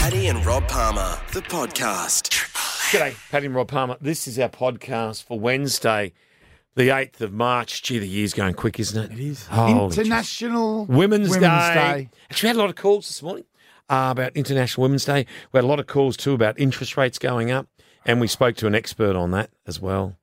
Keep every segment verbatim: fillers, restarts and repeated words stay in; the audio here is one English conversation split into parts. Paddy and Rob Palmer, the podcast. G'day, Paddy and Rob Palmer. This is our podcast for Wednesday, the eighth of March. Gee, the year's going quick, isn't it? It is. Holy International Women's, Women's Day. Day. Actually, we had a lot of calls this morning uh, about International Women's Day. We had a lot of calls, too, about interest rates going up, and we spoke to an expert on that as well.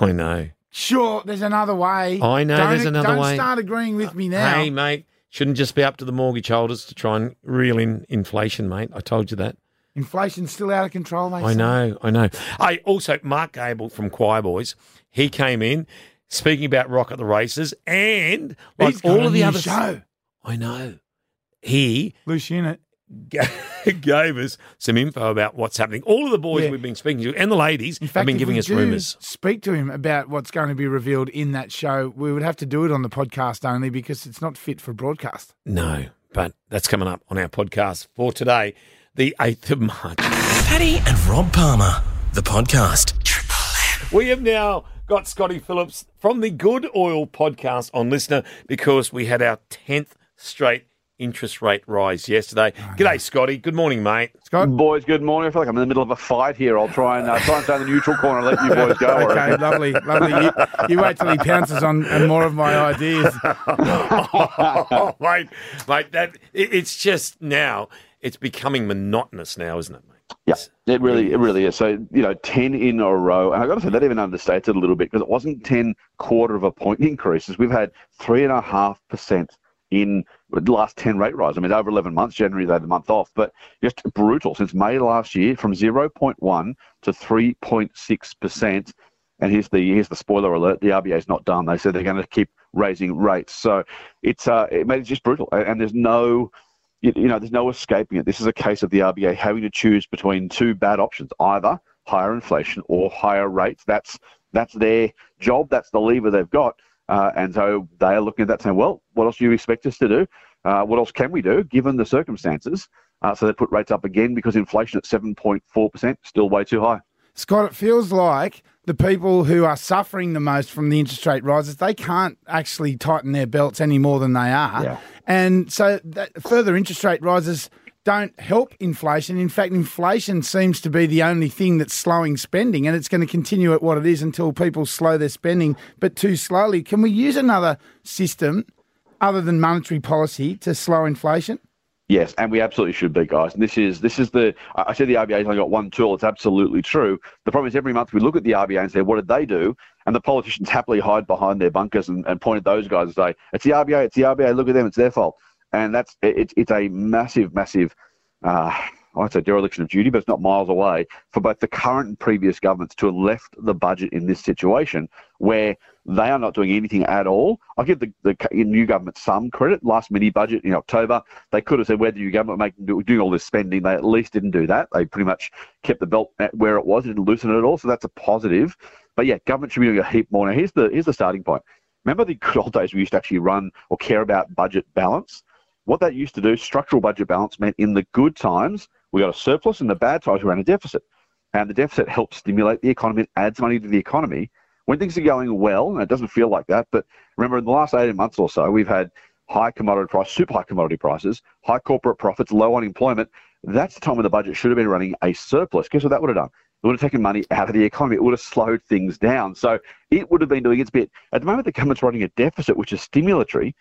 I know. Sure, there's another way. I know don't, there's another don't way. Don't start agreeing with me now. Hey, mate. Shouldn't just be up to the mortgage holders to try and reel in inflation, mate. I told you that. Inflation's still out of control, mate. I know, I know. Hey, also, Mark Gable from Choir Boys, he came in speaking about Rock at the Races and like He's all got of the other show. I know. He Loose Unit gave us some info about what's happening. All of the boys yeah. we've been speaking to and the ladies in fact, have been giving us rumours. Speak to him about what's going to be revealed in that show. We would have to do it on the podcast only because it's not fit for broadcast. No, but that's coming up on our podcast for today, the eighth of March. Paddy and Rob Palmer, the podcast. Triple M. We have now got Scotty Phillips from the Good Oil podcast on Listener because we had our tenth straight interest rate rise yesterday. Oh, G'day, no. Scotty. Good morning, mate. Scott? Boys, good morning. I feel like I'm in the middle of a fight here. I'll try and uh, try and stay in the neutral corner and let you boys go. Okay, lovely, lovely. You, you wait till he pounces on, on more of my ideas. oh, oh, oh, mate, mate, that it, it's just now, it's becoming monotonous now, isn't it, mate? Yeah, it really, it really is. So, you know, ten in a row. And I've got to say, that even understates it a little bit because it wasn't ten quarter of a point increases. We've had three point five percent in the last ten rate rise. I mean, over eleven months, January, they had the month off, but just brutal. Since May last year, from zero point one to three point six percent. And here's the here's the spoiler alert, the R B A's not done. They said they're going to keep raising rates. So it's uh, it made it just brutal. And there's no... You know, there's no escaping it. This is a case of the R B A having to choose between two bad options, either higher inflation or higher rates. That's that's their job. That's the lever they've got. Uh, and so they are looking at that saying, well, what else do you expect us to do? Uh, what else can we do given the circumstances? Uh, so they put rates up again because inflation at seven point four percent, still way too high. Scott, it feels like the people who are suffering the most from the interest rate rises, they can't actually tighten their belts any more than they are. Yeah. And so that further interest rate rises don't help inflation. In fact, inflation seems to be the only thing that's slowing spending, and it's going to continue at what it is until people slow their spending, but too slowly. Can we use another system other than monetary policy to slow inflation? Yes, and we absolutely should be, guys. And this is this is the I said the R B A's only got one tool. It's absolutely true. The problem is every month we look at the R B A and say, what did they do? And the politicians happily hide behind their bunkers and, and point at those guys and say, it's the R B A, it's the R B A. Look at them, it's their fault. And that's it's it's a massive, massive. Uh, I'd say dereliction of duty, but it's not miles away for both the current and previous governments to have left the budget in this situation where they are not doing anything at all. I'll give the, the new government some credit. Last mini budget in October, they could have said, where the new government making doing all this spending, they at least didn't do that. They pretty much kept the belt at where it was, didn't loosen it at all. So that's a positive. But yeah, government should be doing a heap more. Now, here's the here's the starting point. Remember the good old days we used to actually run or care about budget balance? What that used to do, structural budget balance, meant in the good times, we got a surplus, and the bad times we ran a deficit. And the deficit helps stimulate the economy, it adds money to the economy. When things are going well, and it doesn't feel like that, but remember in the last eighteen months or so, we've had high commodity prices, super high commodity prices, high corporate profits, low unemployment. That's the time when the budget should have been running a surplus. Guess what that would have done? It would have taken money out of the economy. It would have slowed things down. So it would have been doing its bit. At the moment, the government's running a deficit, which is stimulatory,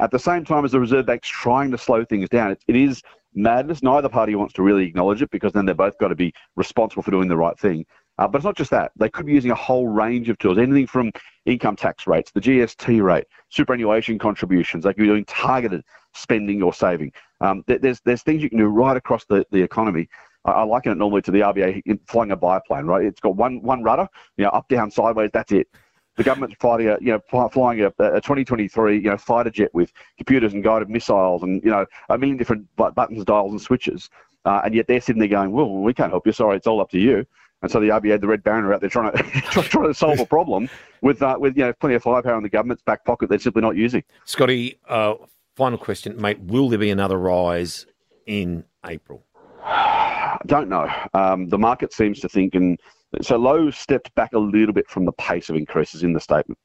at the same time as the Reserve Bank's trying to slow things down. It, it is madness. Neither party wants to really acknowledge it because then they've both got to be responsible for doing the right thing. Uh, but it's not just that. They could be using a whole range of tools, anything from income tax rates, the G S T rate, superannuation contributions. They could be doing targeted spending or saving. Um, there, there's there's things you can do right across the, the economy. I, I liken it normally to the R B A flying a biplane, right? It's got one one rudder, you know, up, down, sideways, that's it. The government's fighting a, you know, flying a, a twenty twenty-three, you know, fighter jet with computers and guided missiles and, you know, a million different buttons, dials and switches. Uh, and yet they're sitting there going, well, we can't help you. Sorry, it's all up to you. And so the R B A, the Red Baron, are out there trying to trying to solve a problem with, uh, with you know, plenty of firepower in the government's back pocket they're simply not using. Scotty, uh, final question, mate. Will there be another rise in April? I don't know. Um, the market seems to think in... So Lowe stepped back a little bit from the pace of increases in the statement.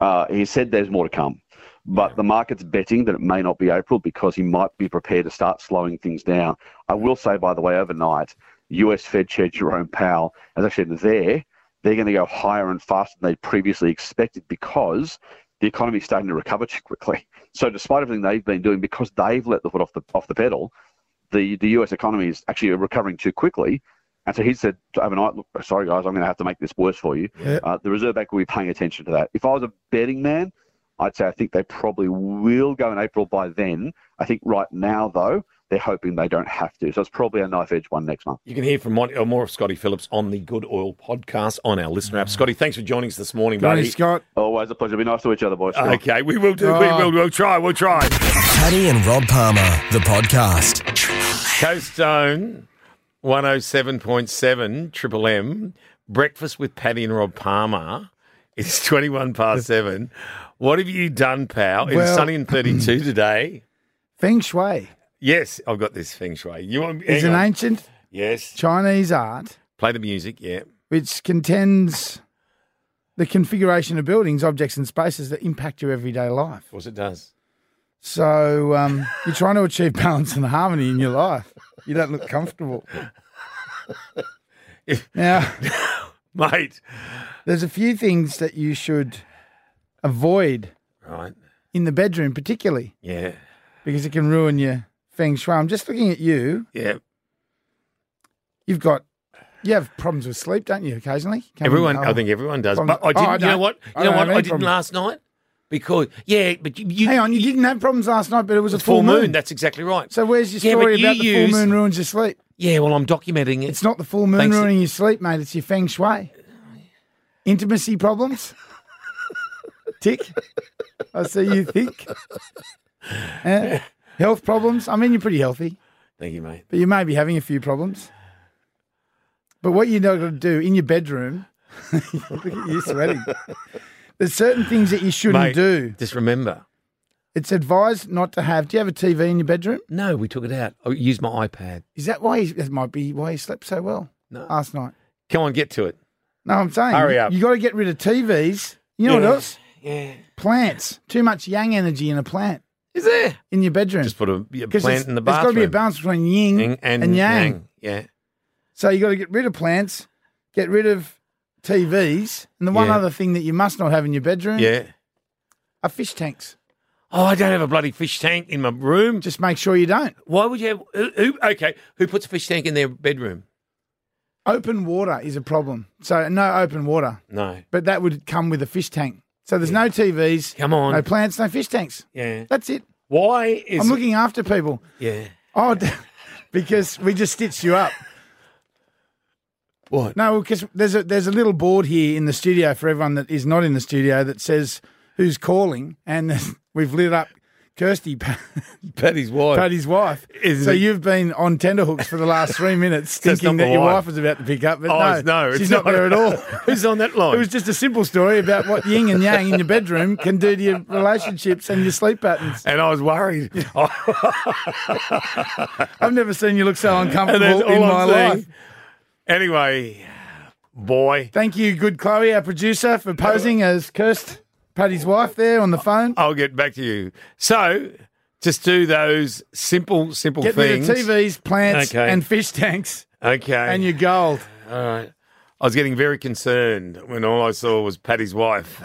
Uh, he said there's more to come. But the market's betting that it may not be April because he might be prepared to start slowing things down. I will say, by the way, overnight, U S Fed Chair Jerome Powell, as I said, there, they're going to go higher and faster than they previously expected because the economy is starting to recover too quickly. So despite everything they've been doing, because they've let the foot off the off the pedal, the, the U S economy is actually recovering too quickly. And so he said overnight, look, sorry, guys, I'm going to have to make this worse for you. Yeah. Uh, the Reserve Bank will be paying attention to that. If I was a betting man, I'd say I think they probably will go in April by then. I think right now, though, they're hoping they don't have to. So it's probably a knife-edge one next month. You can hear from Monty, or more of Scotty Phillips on the Good Oil podcast on our listener app. Scotty, thanks for joining us this morning, buddy. Morning, Scott. Always a pleasure. Be nice to each other, boys. Scott. Okay, we will do. Oh. We will. We'll try. We'll try. Paddy and Rob Palmer, the podcast. Coast Zone one oh seven point seven Triple M. Breakfast with Paddy and Rob Palmer. It's twenty-one past seven. What have you done, pal? It's well, sunny and thirty-two today. Feng Shui. Yes, I've got this Feng Shui. You want? It's an on. ancient yes. Chinese art. Play the music, yeah. Which contains the configuration of buildings, objects and spaces that impact your everyday life. Of course it does. So um, you're trying to achieve balance and harmony in your life. You don't look comfortable. if, now, mate. There's a few things that you should avoid right. in the bedroom particularly. Yeah. Because it can ruin your Feng Shui. I'm just looking at you. Yeah. You've got, you have problems with sleep, don't you, occasionally? Can everyone, you know, I think everyone does. Problems. But I didn't, oh, I you know what? You I know what? I didn't problems. last night because, yeah, but you, you. Hang on, you, you didn't have problems last night, but it was, it was a full, full moon. moon. That's exactly right. So where's your story yeah, about you the use, full moon ruins your sleep? Yeah, well, I'm documenting it. It's not the full moon Thanks ruining to... your sleep, mate. It's your Feng Shui. Intimacy problems? Tick. I see you think. Uh, health problems. I mean, you're pretty healthy. Thank you, mate. But you may be having a few problems. But what you're not going to do in your bedroom, look at you sweating. There's certain things that you shouldn't mate, do. Just remember. It's advised not to have. Do you have a T V in your bedroom? No, we took it out. I used my iPad. Is that why you, that might be why you slept so well no. last night? Come on, get to it. No, I'm saying. Hurry up. You got to get rid of T Vs. You know yeah. what else? Yeah. Plants. Too much yang energy in a plant. Is there? In your bedroom. Just put a, a plant in the bathroom. There's got to be a balance between yin and, and, and yang. yang. Yeah. So you got to get rid of plants, get rid of T Vs, and the one yeah. other thing that you must not have in your bedroom yeah. are fish tanks. Oh, I don't have a bloody fish tank in my room. Just make sure you don't. Why would you have... Who, who, okay, who puts a fish tank in their bedroom? Open water is a problem. So no open water. No. But that would come with a fish tank. So there's yeah. no T Vs, Come on. no plants, no fish tanks. Yeah. That's it. Why is I'm looking it... after people. Yeah. Oh, because we just stitched you up. What? No, because there's a there's a little board here in the studio for everyone that is not in the studio that says who's calling, and we've lit up Kirsty, Paddy's wife. Paddy's wife. Isn't so it? You've been on tenterhooks for the last three minutes thinking that your wife. wife was about to pick up, but oh, no, no, she's not, not there at all. Who's on that line? It was just a simple story about what yin and yang in your bedroom can do to your relationships and your sleep patterns. And I was worried. I've never seen you look so uncomfortable in I'm my saying. life. Anyway, boy. Thank you, good Chloe, our producer, for posing as Kirsty. Paddy's wife there on the phone. I'll get back to you. So just do those simple, simple get things. Get rid of T Vs, plants okay. and fish tanks. Okay. And your gold. All right. I was getting very concerned when all I saw was Paddy's wife.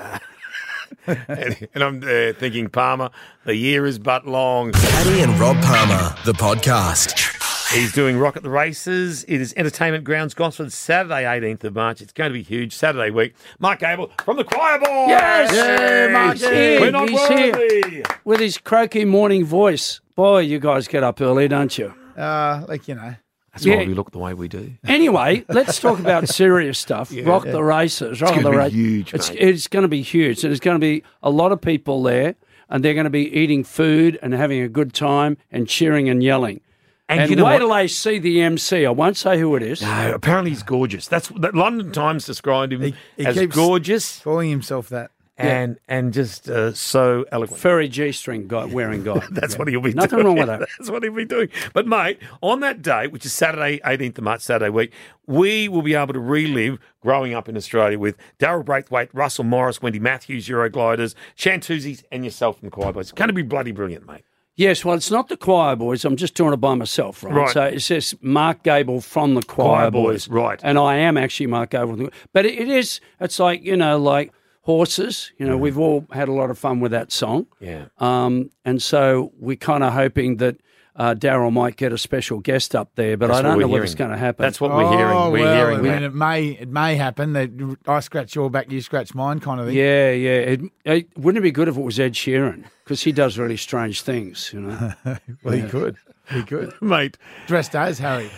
and, and I'm uh, thinking, Palmer, the year is but long. Paddy and Rob Palmer, the podcast. He's doing Rock at the Races. It is Entertainment Grounds, Gosford, Saturday, eighteenth of March. It's going to be huge. Saturday week. Mark Gable from the Choir Boys. Yes! Yeah, Mark's here. We're not He's worthy. Here. With his croaky morning voice. Boy, you guys get up early, don't you? Uh, like, you know. That's yeah. why we look the way we do. Anyway, let's talk about serious stuff. yeah, rock yeah. the Races. Rock it's going to be huge, it's, it's going to be huge. And there's going to be a lot of people there, and they're going to be eating food and having a good time and cheering and yelling. And, and you know wait till they see the M C. I won't say who it is. No, apparently he's gorgeous. That's that London Times described him he, he as keeps gorgeous, calling himself that. and yeah. and just uh, so eloquent. Furry G-string guy, wearing guy. That's yeah. what he'll be Nothing doing. Nothing wrong with that. That's what he'll be doing. But, mate, on that day, which is Saturday, eighteenth of March, Saturday week, we will be able to relive growing up in Australia with Daryl Braithwaite, Russell Morris, Wendy Matthews, Eurogliders, Chantoozies, and yourself from Choir Boys. It's going to be bloody brilliant, mate. Yes, well, it's not the Choir Boys. I'm just doing it by myself, right? right. So it's just Mark Gable from the Choir, Choir Boys. Boys. Right. And I am actually Mark Gable. But it is, it's like, you know, like horses. You know, yeah. we've all had a lot of fun with that song. Yeah. Um, and so we're kind of hoping that uh, Daryl might get a special guest up there, but That's I don't know whether it's going to happen. That's what we're oh, hearing. We're well, hearing I mean, that. It may, it may happen. That I scratch your back, you scratch mine kind of thing. Yeah, yeah. It, it, wouldn't it be good if it was Ed Sheeran? Because he does really strange things, you know. well, yeah. he could. He could. Mate. Dressed as Harry.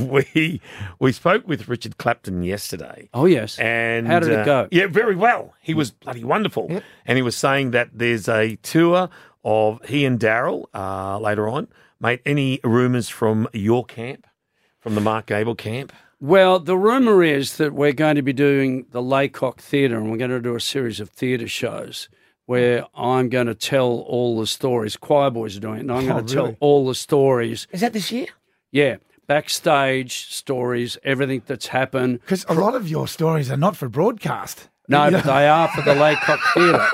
we we spoke with Richard Clapton yesterday. Oh, yes. And how did uh, it go? Yeah, very well. He was bloody wonderful. Yep. And he was saying that there's a tour of he and Daryl uh, later on. Mate, any rumours from your camp, from the Mark Gable camp? Well, the rumour is that we're going to be doing the Laycock Theatre and we're going to do a series of theatre shows where I'm going to tell all the stories. Choir Boys are doing it, and I'm oh, going to really? tell all the stories. Is that this year? Yeah. Backstage stories, everything that's happened. Because a lot of your stories are not for broadcast. No, but they are for the Laycock Theatre.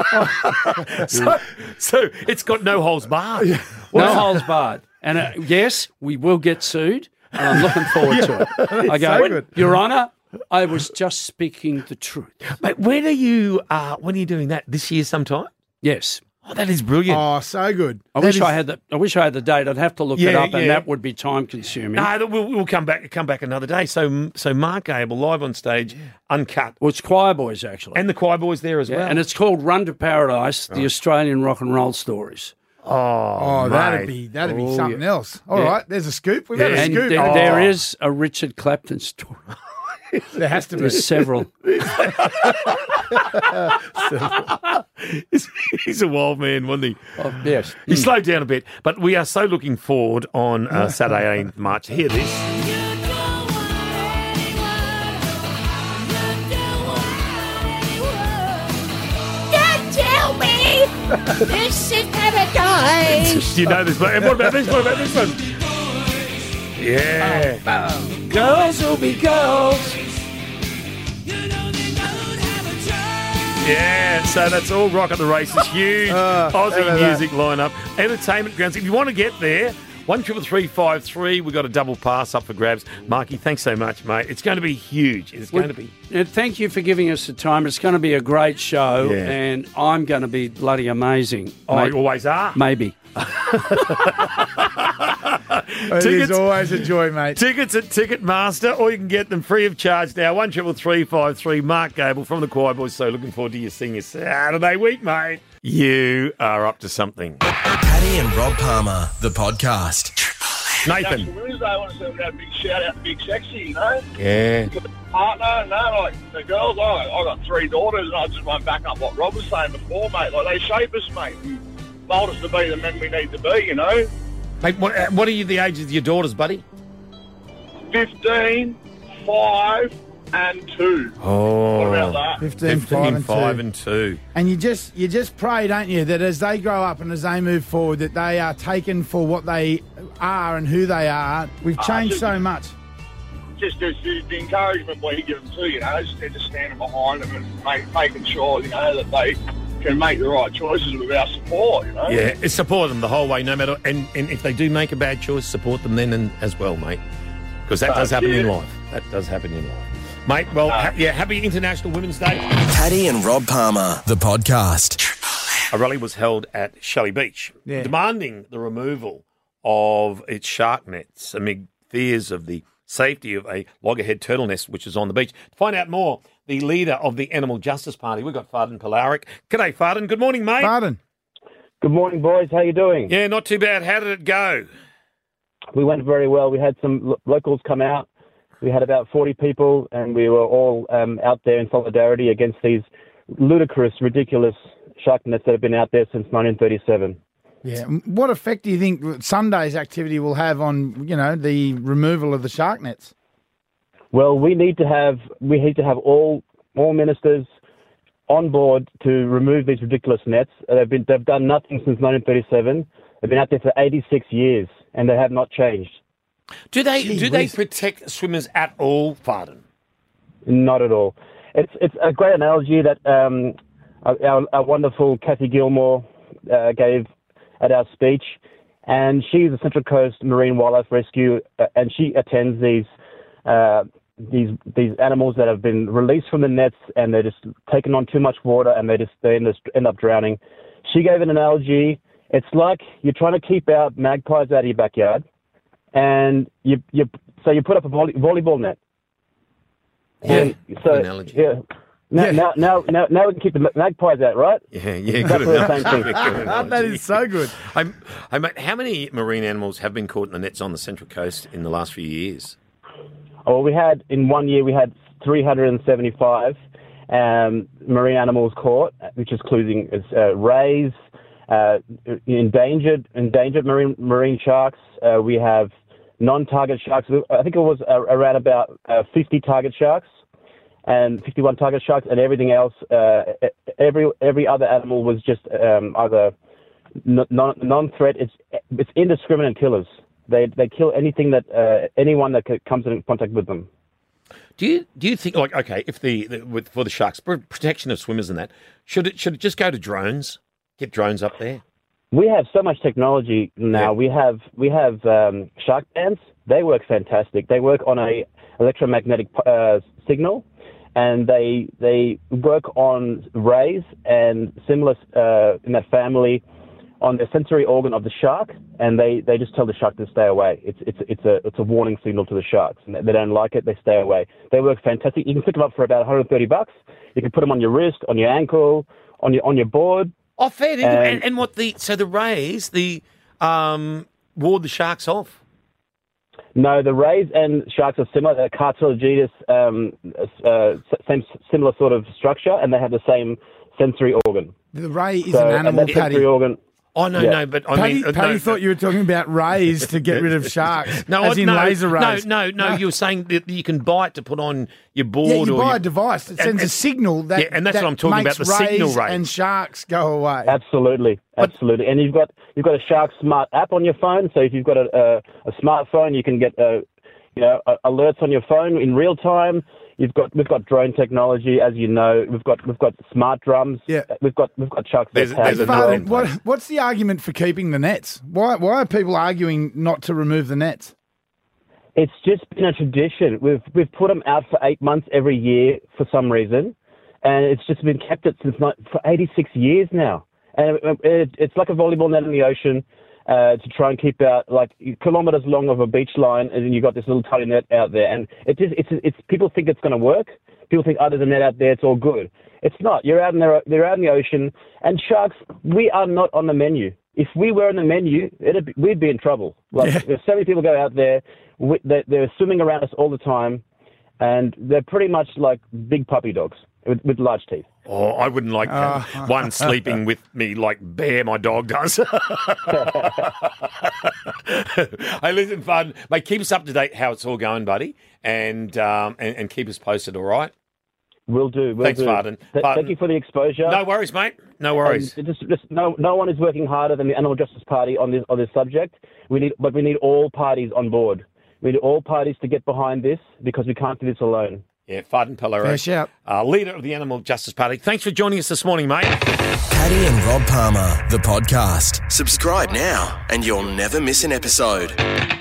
so, so it's got no holes barred. Yeah. No holes barred. And uh, yes, we will get sued, and I'm looking forward yeah, to it. I go, so Your Honour, I was just speaking the truth. Mate, when are you uh, when are you doing that? This year sometime? Yes. Oh, that is brilliant. Oh, so good. I that wish is... I had the I wish I had the date. I'd have to look yeah, it up yeah. and that would be time consuming. No, we'll, we'll come back come back another day. So so Mark Gable live on stage, yeah. uncut. Well, it's Choir Boys actually. And the Choir Boys there as yeah, well. And it's called Run to Paradise, right. The Australian Rock and Roll Stories. Oh, oh that'd be that'd oh, be something yeah. else. All yeah. right, there's a scoop. We've yeah. had a scoop. And there, oh. there is a Richard Clapton story. There has to be. There's several. several. He's a wild man, wasn't he? Oh, yes. He mm. slowed down a bit, but we are so looking forward on uh, Saturday, eighteenth of March. Hear this. This is paradise. You know this one. And what about this one? What about this one? Yeah. Oh, oh. Girls will be girls. Yeah, so that's all Rock at the Races. Huge oh, Aussie music lineup. Entertainment grounds. If you want to get there, one triple three five three, we've got a double pass up for grabs. Marky, thanks so much, mate. It's going to be huge. It's well, going to be. Thank you for giving us the time. It's going to be a great show, yeah. and I'm going to be bloody amazing. Oh, mate. You always are. Maybe. It tickets, is always a joy, mate. Tickets at Ticketmaster, or you can get them free of charge now. One triple three five three. Mark Gable from the Choir Boys. So looking forward to you seeing you Saturday week, mate. You are up to something. Paddy and Rob Palmer, the podcast. Nathan. Nathan. I want to send a big shout out to Big Sexy, you know? Yeah. Partner, no, like the girls, I, I got three daughters, and I just went back up what Rob was saying before, mate. Like they shape us, mate, and mould us to be the men we need to be, you know? Hey, what, what are you the ages of your daughters, buddy? fifteen, five and two. Oh. What about that? fifteen, fifteen five, and, five two. and two. And you just you just pray, don't you, that as they grow up and as they move forward, that they are taken for what they are and who they are. We've changed uh, just, so much. Just, just the encouragement we give them to, you know, just, they're just standing behind them and make, making sure, you know, that they can make the right choices with our support, you know? Yeah, support them the whole way, no matter... And, and if they do make a bad choice, support them then and, as well, mate. Because that uh, does happen yeah. in life. That does happen in life. Mate, well, uh, ha- yeah, happy International Women's Day. Paddy and Rob Palmer, the podcast. A rally was held at Shelley Beach, yeah. demanding the removal of its shark nets amid fears of the safety of a loggerhead turtle nest, which is on the beach. To find out more... the leader of the Animal Justice Party. We've got Fardin Pilarik. G'day, Fardin. Good morning, mate. Fardin. Good morning, boys. How you doing? Yeah, not too bad. How did it go? We went very well. We had some locals come out. We had about forty people, and we were all um, out there in solidarity against these ludicrous, ridiculous shark nets that have been out there since nineteen thirty-seven. Yeah. What effect do you think Sunday's activity will have on, you know, the removal of the shark nets? Well, we need to have we need to have all all ministers on board to remove these ridiculous nets. They've been they've done nothing since nineteen thirty-seven. They've been out there for eighty-six years, and they have not changed. Do they Gee, do they protect swimmers at all, Fardin? Not at all. It's it's a great analogy that um, our, our wonderful Cathy Gilmore uh, gave at our speech, and she's a Central Coast Marine Wildlife Rescue, uh, and she attends these uh, these these animals that have been released from the nets, and they're just taking on too much water, and they just they end, end up drowning. She gave an analogy. It's like you're trying to keep out magpies out of your backyard, and you you so you put up a volley, volleyball net. Yeah, so, analogy. Yeah. Now, yeah. now, now, now, now we can keep the magpies out, right? Yeah, yeah, good enough. That is so good. I'm, I'm, how many marine animals have been caught in the nets on the Central Coast in the last few years? Oh, well, we had in one year we had three hundred seventy-five um, marine animals caught, which is including uh, rays, uh, endangered endangered marine marine sharks. Uh, we have non-target sharks. I think it was uh, around about uh, fifty target sharks and fifty-one target sharks, and everything else. Uh, every every other animal was just um, either non non-threat. It's it's indiscriminate killers. They they kill anything that uh, anyone that comes in contact with them. Do you do you think like okay if the, the with, for the sharks protection of swimmers and that should it should it just go to drones? Get drones up there. We have so much technology now. Yeah. We have we have um, shark bands. They work fantastic. They work on a electromagnetic uh, signal, and they they work on rays and similar uh, in that family on the sensory organ of the shark. And they, they just tell the shark to stay away. It's it's it's a it's a warning signal to the sharks, and they don't like it. They stay away. They work fantastic. You can pick them up for about one hundred thirty bucks. You can put them on your wrist, on your ankle, on your on your board. Oh, fair. And, and, and what the so the rays the um, ward the sharks off? No, the rays and sharks are similar. They're cartilaginous, um, uh, same similar sort of structure, and they have the same sensory organ. The ray is so, an animal, and that sensory organ. Oh, no, yeah. no, but I Paddy, mean... Uh, Paddy no, thought you were talking about rays to get rid of sharks, no, as in no, laser rays. No, no, no, you were saying that you can buy it to put on your board. Yeah, you or buy your, a device that sends and, a signal that, yeah, and that's that what I'm talking makes about, the rays signal rays. And sharks go away. Absolutely, absolutely. But, and you've got you've got a Shark Smart app on your phone, so if you've got a, a, a smartphone, you can get a, you know a, alerts on your phone in real time. You've got we've got drone technology, as you know. We've got we've got smart drums. Yeah. We've got we've got sharks. There's, there's Fardin, what, what's the argument for keeping the nets? Why why are people arguing not to remove the nets? It's just been a tradition. We've we've put them out for eight months every year for some reason, and it's just been kept it since not, for eighty-six years now. And it, it, it's like a volleyball net in the ocean. Uh, to try and keep out like kilometres long of a beach line, and then you've got this little tiny net out there, and it just it's it's people think it's going to work. People think, oh, there's a net out there, it's all good. It's not. You're out in there, they're out in the ocean, and sharks. We are not on the menu. If we were on the menu, it'd be, we'd be in trouble. Like yeah. There's so many people go out there, we, they're, they're swimming around us all the time, and they're pretty much like big puppy dogs. With, with large teeth. Oh, I wouldn't like uh, one sleeping with me like Bear, my dog, does. Hey, listen, Fardin, mate, keep us up to date how it's all going, buddy, and um, and, and keep us posted, all right? Will do. Will Thanks, do. Fardin. Th Fardin. Thank you for the exposure. No worries, mate. No worries. Just, just no, no one is working harder than the Animal Justice Party on this on this subject. We need, but we need all parties on board. We need all parties to get behind this because we can't do this alone. Yeah, Fardin Pilarik, uh, leader of the Animal Justice Party. Thanks for joining us this morning, mate. Paddy and Rob Palmer, the podcast. Subscribe now and you'll never miss an episode.